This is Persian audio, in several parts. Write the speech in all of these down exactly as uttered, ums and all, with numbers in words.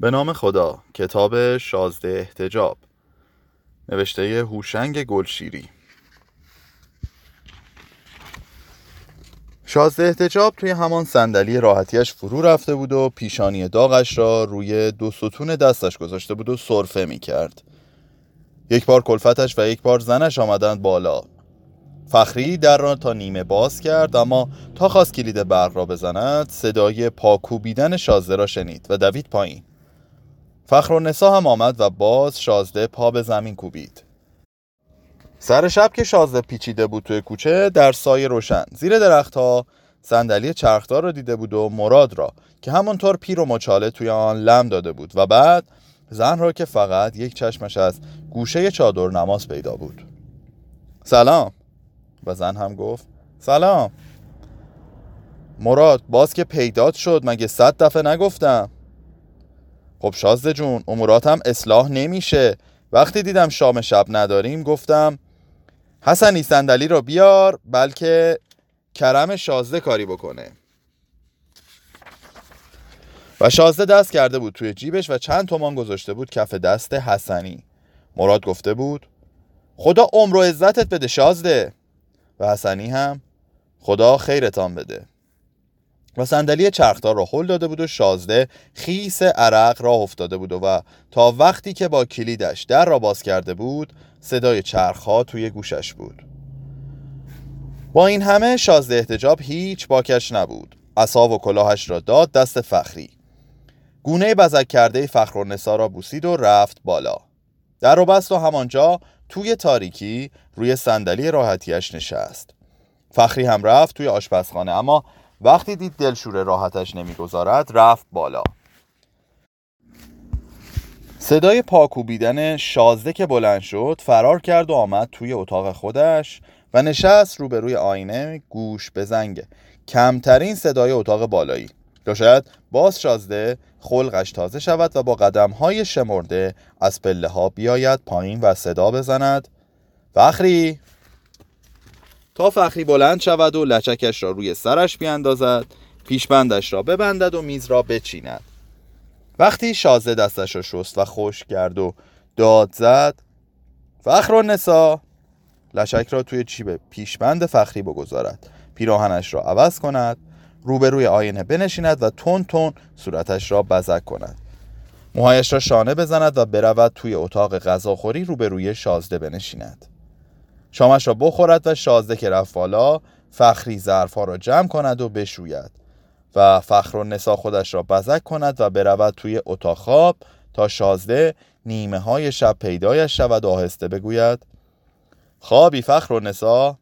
به نام خدا. کتاب شازده احتجاب، نوشته هوشنگ گلشیری. شازده احتجاب توی همان صندلی راحتیش فرو رفته بود و پیشانی داغش را روی دو ستون دستش گذاشته بود و سرفه می کرد. یک بار کلفتش و یک بار زنش آمدند بالا. فخری در را تا نیمه باز کرد، اما تا خواست کلید برق را بزند صدای پاکوبیدن شازده را شنید و دوید پایین. فخرالنسا هم آمد و باز شازده پا به زمین کوبید. سر شب که شازده پیچیده بود توی کوچه در سایه روشن زیر درختها، صندلی چرخدار را دیده بود و مراد را که همونطور پیر و مچاله توی آن لم داده بود و بعد زن را که فقط یک چشمش از گوشه چادر نماز پیدا بود. سلام. و زن هم گفت سلام. مراد: باز که پیدات شد، مگه صد دفعه نگفتم؟ خب شازده جون، امورات هم اصلاح نمیشه. وقتی دیدم شام شب نداریم گفتم حسنی صندلی رو بیار، بلکه کرم شازده کاری بکنه. و شازده دست کرده بود توی جیبش و چند تومان گذاشته بود کف دست حسنی. مراد گفته بود خدا عمر و عزتت بده شازده، و حسنی هم خدا خیرتان بده. و صندلی چرخدار را هل داده بود و شازده خیس عرق راه افتاده بود و تا وقتی که با کلیدش در را باز کرده بود صدای چرخ‌ها توی گوشش بود. با این همه شازده احتجاب هیچ باکش نبود. عصا و کلاهش را داد دست فخری. گونه بزک کرده فخرالنسا را بوسید و رفت بالا. در را بست و همانجا توی تاریکی روی صندلی راحتیش نشست. فخری هم رفت توی آشپزخانه، اما وقتی دید دلشوره راحتش نمیگذارد رفت بالا. صدای پاکوبیدن شازده که بلند شد فرار کرد و آمد توی اتاق خودش و نشست روبروی آینه گوش به زنگ کمترین صدای اتاق بالایی. شاید باز شازده خلقش تازه شود و با قدم‌های شمرده از پله‌ها بیاید پایین و صدا بزند فخری، تا فخری بلند شود و لچکش را روی سرش بیاندازد، پیشبندش را ببندد و میز را بچیند. وقتی شازده دستش را شست و خشک کرد و داد زد فخرالنسا، لچک را توی جیب پیشبند فخری بگذارد، پیراهنش را عوض کند، روبروی آینه بنشیند و تون تون صورتش را بزک کند، موهایش را شانه بزند و برود توی اتاق غذاخوری روبروی شازده بنشیند، شامش را بخورد و شازده که رفت بالا فخری ظرف‌ها را جمع کند و بشوید و فخرالنسا خودش را بزک کند و برود توی اتاق خواب تا شازده نیمه های شب پیدایش شود و آهسته بگوید خوابی فخرالنسا.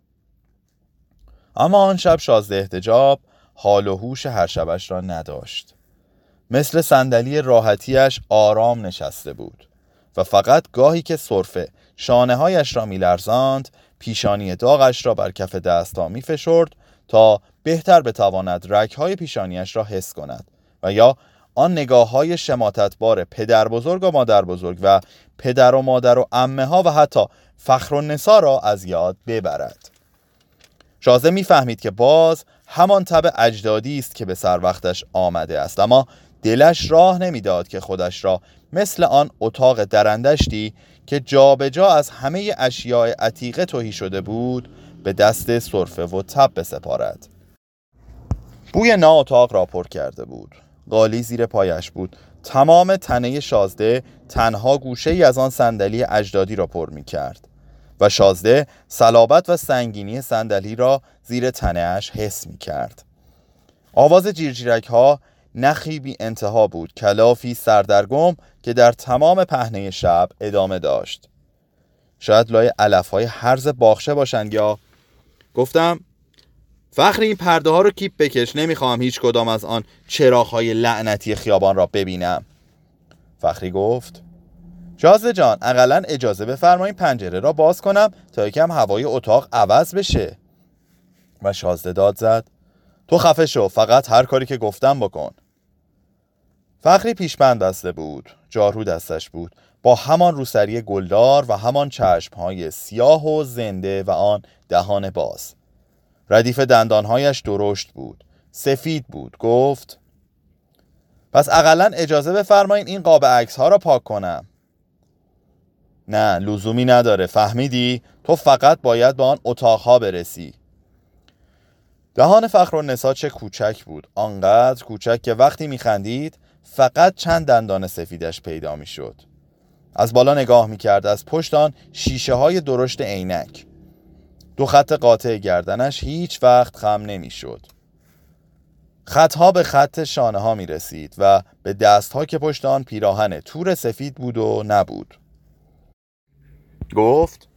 اما آن شب شازده احتجاب حال و هوش هر شبش را نداشت. مثل صندلی راحتیش آرام نشسته بود و فقط گاهی که سرفه شانه‌هایش را می‌لرزاند پیشانی داغش را بر کف دست‌ها می‌فشرد تا بهتر بتواند رگ‌های پیشانیش را حس کند و یا آن نگاه‌های شماتتبار پدر بزرگ و مادر بزرگ و پدر و مادر و عمه‌ها و حتی فخرالنسا را از یاد ببرد. شازده می‌فهمید که باز همان تب اجدادی است که به سر وقتش آمده است، اما دلش راه نمیداد که خودش را مثل آن اتاق درندشتی که جا به جا از همه اشیاء عتیقه تهی شده بود به دست سرفه و تب بسپارد. بوی نا اتاق را پر کرده بود. قالی زیر پایش بود. تمام تنه شازده تنها گوشه ای از آن صندلی اجدادی را پر می کرد و شازده صلابت و سنگینی صندلی را زیر تنهش حس می کرد. آواز جیرجیرک ها نخی بی انتها بود، کلافی سردرگم که در تمام پهنه شب ادامه داشت. شاید لای علف های هرز باغچه باشند. یا گفتم فخری این پرده ها رو کیپ بکش، نمیخوام هیچ کدام از آن چراغ های لعنتی خیابان را ببینم. فخری گفت شازده جان، اقلن اجازه بفرمایین پنجره را باز کنم تا یکم هوای اتاق عوض بشه. و شازده داد زد تو خفه شو، فقط هر کاری که گفتم بکن. فخری پیشبند بسته بود، جارو دستش بود، با همان روسری گلدار و همان چشمهای سیاه و زنده و آن دهان باز. ردیف دندانهایش درشت بود، سفید بود. گفت پس اقلن اجازه بفرمایید این قاب عکس ها را پاک کنم. نه لزومی نداره، فهمیدی؟ تو فقط باید به آن اتاق ها برسی. دهان فخرالنسا چه کوچک بود، آنقدر کوچک که وقتی میخندید فقط چند دندان سفیدش پیدا میشد. از بالا نگاه میکرد، از پشت آن شیشه های درشت عینک. دو خط قاطع گردنش هیچ وقت خم نمیشد. خطها به خط شانه ها می رسید و به دستها که پشت آن پیراهن تور سفید بود و نبود. گفت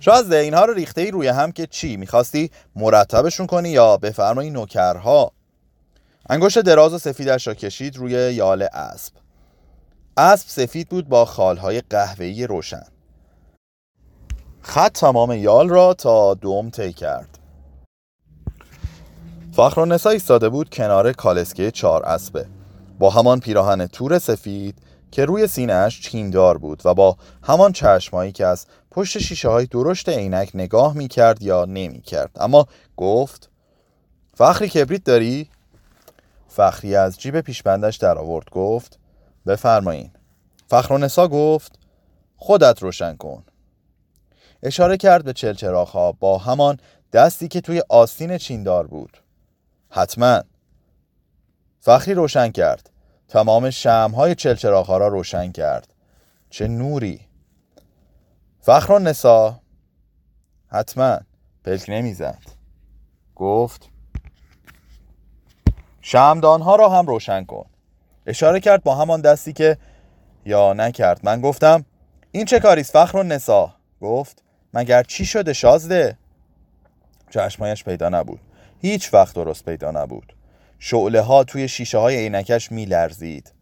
شازده اینها رو ریخته ای روی هم که چی؟ میخواستی مرتبشون کنی یا بفرمایی نوکرها؟ انگشت دراز و سفیدش را کشید روی یال اسب. اسب سفید بود با خالهای قهوه‌ای روشن. خط تمام یال را تا دوم طی کرد. فخرالنسا ایستاده بود کنار کالسکه چهار اسبه با همان پیراهن تور سفید که روی سینه‌اش چیندار بود و با همان چشمایی که از پشت شیشه‌های درشت عینک نگاه می‌کرد یا نمی‌کرد. اما گفت فخری کبریت داری؟ فخری از جیب پیشبندش در آورد، گفت بفرمایین. فخرالنسا گفت خودت روشن کن. اشاره کرد به چلچراغ‌ها با همان دستی که توی آستین چیندار بود. حتما. فخری روشن کرد. تمام شمع‌های چلچراغ‌ها را روشن کرد. چه نوری. فخرالنسا حتما پلک نمیزد. گفت شمعدان‌ها را هم روشن کن. اشاره کرد با همان دستی که یا نکرد. من گفتم این چه کاریست فخرالنسا؟ گفت مگر چی شده شازده؟ چشمایش پیدا نبود، هیچ وقت درست پیدا نبود. شعله ها توی شیشه های عینکش می لرزید.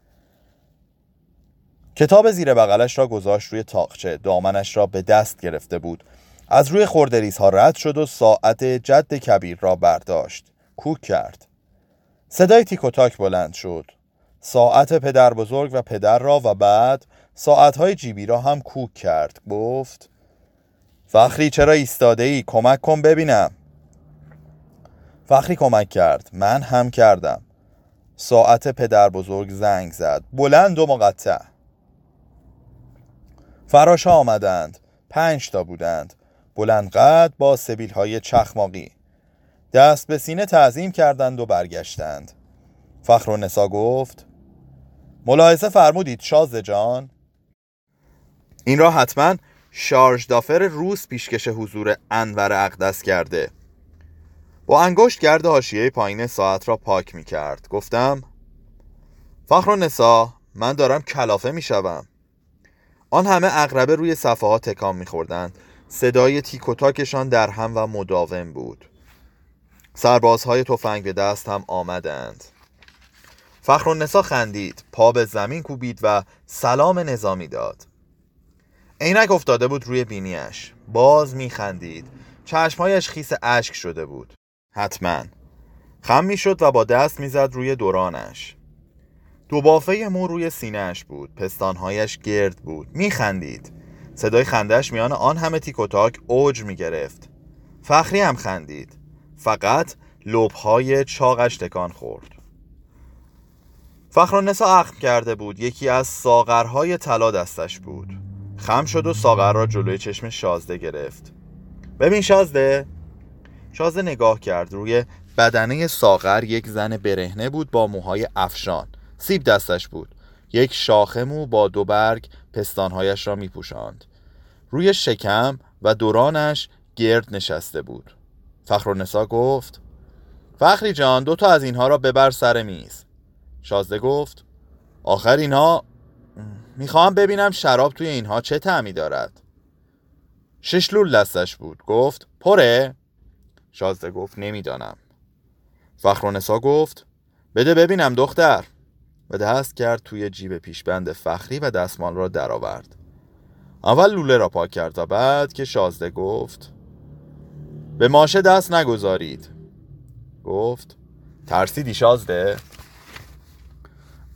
کتاب زیر بغلش را گذاشت روی تاقچه، دامنش را به دست گرفته بود. از روی خردریز ها رد شد و ساعت جد کبیر را برداشت، کوک کرد. صدای تیک و تاک بلند شد. ساعت پدر بزرگ و پدر را و بعد ساعت های جیبی را هم کوک کرد. گفت فخری چرا ایستاده ای؟ کمک کن ببینم. فخری کمک کرد، من هم کردم. ساعت پدر بزرگ زنگ زد، بلند و مقطع. فراش ها آمدند، پنج تا بودند، بلند قد با سبیل های چخماقی. دست به سینه تعظیم کردند و برگشتند. فخرالنسا گفت ملاحظه فرمودید شازده جان؟ این را حتما شارژ دافر روس پیشکش حضور انور اقدس کرده. با انگشت گرد حاشیه پایین ساعت را پاک می کرد. گفتم فخرالنسا من دارم کلافه می شوم. آن همه عقربه روی صفحه ها تکان می خوردن. صدای تیک و تاکشان در هم و مداوم بود. سربازهای تفنگ به دست هم آمدند. فخرالنسا خندید، پا به زمین کوبید و سلام نظامی داد. عینک افتاده بود روی بینیش، باز می خندید. چشمایش خیس اشک شده بود. حتما خم می شد و با دست می زد روی دورانش. دوبافه مو روی سینهش بود، پستانهایش گرد بود. می خندید. صدای خندش میان آن همه تیک و تاک اوج می گرفت. فخری هم خندید، فقط لبهای چاقش تکان خورد. فخرالنسا اخم کرده بود، یکی از ساغرهای طلا دستش بود. خم شد و ساغر را جلوی چشم شازده گرفت. ببین شازده. شازده نگاه کرد. روی بدنه ساغر یک زن برهنه بود با موهای افشان. سیب دستش بود. یک شاخه مو با دو برگ پستانهایش را می پوشاند. روی شکم و دورانش گرد نشسته بود. فخرالنسا گفت فخری جان دوتا از اینها را ببر سر میز. شازده گفت آخر اینها می خواهم ببینم شراب توی اینها چه طعمی دارد. ششلول دستش بود. گفت پره؟ شازده گفت نمیدانم. فخرالنسا گفت بده ببینم دختر. و دست کرد توی جیب پیشبند فخری و دستمال را درآورد. اول لوله را پاک کرد و بعد که شازده گفت به ماشه دست نگذارید. گفت ترسیدی شازده؟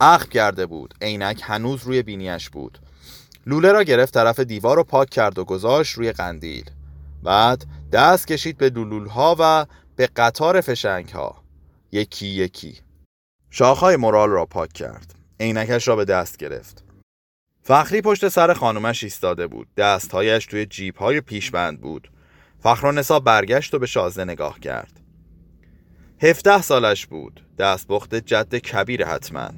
اخم کرده بود، عینک هنوز روی بینیش بود. لوله را گرفت، طرف دیوار رو پاک کرد و گذاشت روی قندیل. بعد دست کشید به لولول‌ها و به قطار فشنگ‌ها، یکی یکی. شاخهای مورال را پاک کرد. عینکش را به دست گرفت. فخری پشت سر خانومش ایستاده بود. دستهایش توی جیب‌های پیشبند بود. فخرالنسا برگشت و به شازده نگاه کرد. هفده سالش بود. دستپخت جد کبیر حتماً.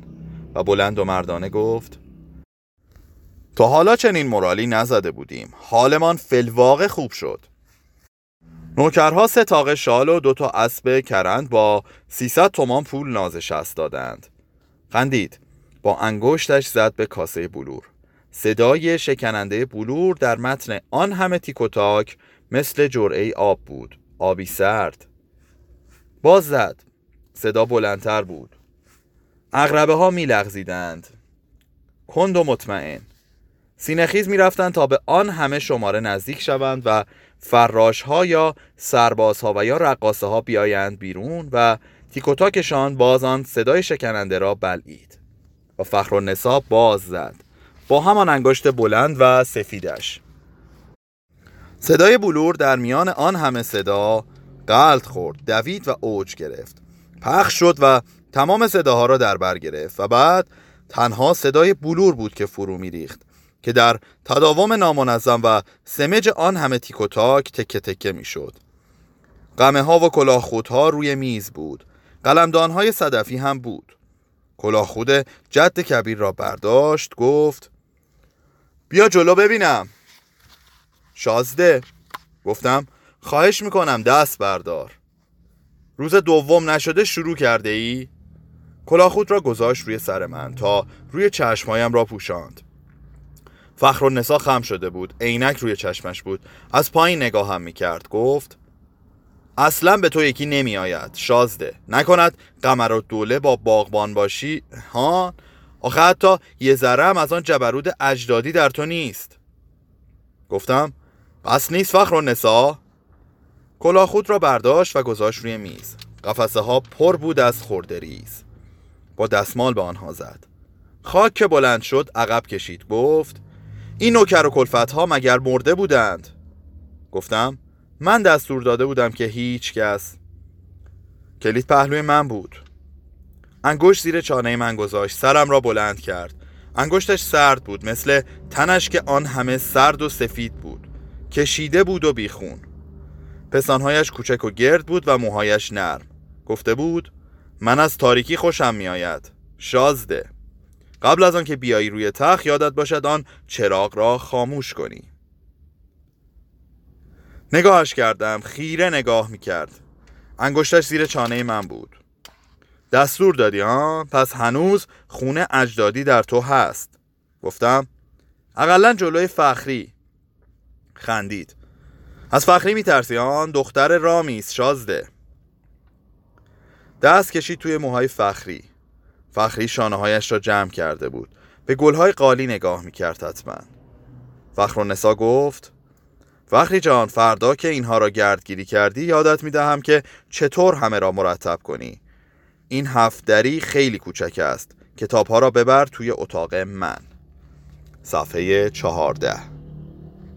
و بلند و مردانه گفت: تا حالا چنین مورالی نزده بودیم. حالمان فلواقع خوب شد. نوکرها سه تاقه شال و دو تا اسب کرند با سیصد تومان پول نازشست دادند. خندید. با انگشتش زد به کاسه بلور. صدای شکننده بلور در متن آن همه تیک و تاک مثل جرعه آب بود. آبی سرد. باز زد. صدا بلندتر بود. عقربه ها می لغزیدند. کند و مطمئن. سینه‌خیز می رفتند تا به آن همه شماره نزدیک شوند و فراش ها یا سرباز ها و یا رقاصه ها بیایند بیرون و تیک و تاکشان باز آن صدای شکننده را بلعید. و فخرالنسا باز زد. با همان انگشت بلند و سفیدش. صدای بلور در میان آن همه صدا غلط خورد، دوید و اوج گرفت. پخش شد و تمام صداها را در بر گرفت و بعد تنها صدای بلور بود که فرو می ریخت که در تداوم نامنظم و سمج آن همه تیک و تاک تکه تکه می شد. قمه ها و کلاه خودها روی میز بود. قلمدان های صدفی هم بود. کلاه خود جد کبیر را برداشت، گفت: بیا جلو ببینم. شازده، گفتم، خواهش میکنم دست بردار. روز دوم نشده شروع کرده ای؟ کلاه خود را گذاشت روی سر من تا روی چشمایم را پوشاند. فخرالنسا خم شده بود. عینک روی چشمش بود. از پایین نگاه هم میکرد. گفت: اصلا به تو یکی نمی آید شازده. نکند قمرالدوله با باغبان باشی؟ ها؟ آخه حتی یه ذره هم از آن جبرود اجدادی در تو نیست. گفتم: پس نیست فخرالنسا؟ کلاه خود را برداشت و گذاشت روی میز. قفسه ها پر بود از خردریز. با دستمال به آنها زد. خاک که بلند شد عقب کشید. گفت: این نوکر و کلفت ها مگر مرده بودند؟ گفتم: من دستور داده بودم که هیچ کس. کلید پهلوی من بود. انگشت زیر چانه من گذاشت. سرم را بلند کرد. انگشتش سرد بود، مثل تنش که آن همه سرد و سفید بود. کشیده بود و بیخون. پستانهایش کوچک و گرد بود و موهایش نرم. گفته بود: من از تاریکی خوشم می آید شازده. قبل از آن که بیایی روی تخت یادت باشد آن چراغ را خاموش کنی. نگاهش کردم. خیره نگاه میکرد. انگشتش زیر چانه من بود. دستور دادی ها؟ پس هنوز خونه اجدادی در تو هست. گفتم: اقلن جلوی فخری. خندید. از فخری میترسی؟ آن دختر رامیست شازده. دست کشید توی موهای فخری. فخری شانه‌هایش را جمع کرده بود. به گلهای قالی نگاه میکرد حتما. فخرالنسا گفت: فخری جان، فردا که اینها را گردگیری کردی یادت میدهم که چطور همه را مرتب کنی. این هفت دری خیلی کوچک است. کتابها را ببر توی اتاق من. صفحه چهارده.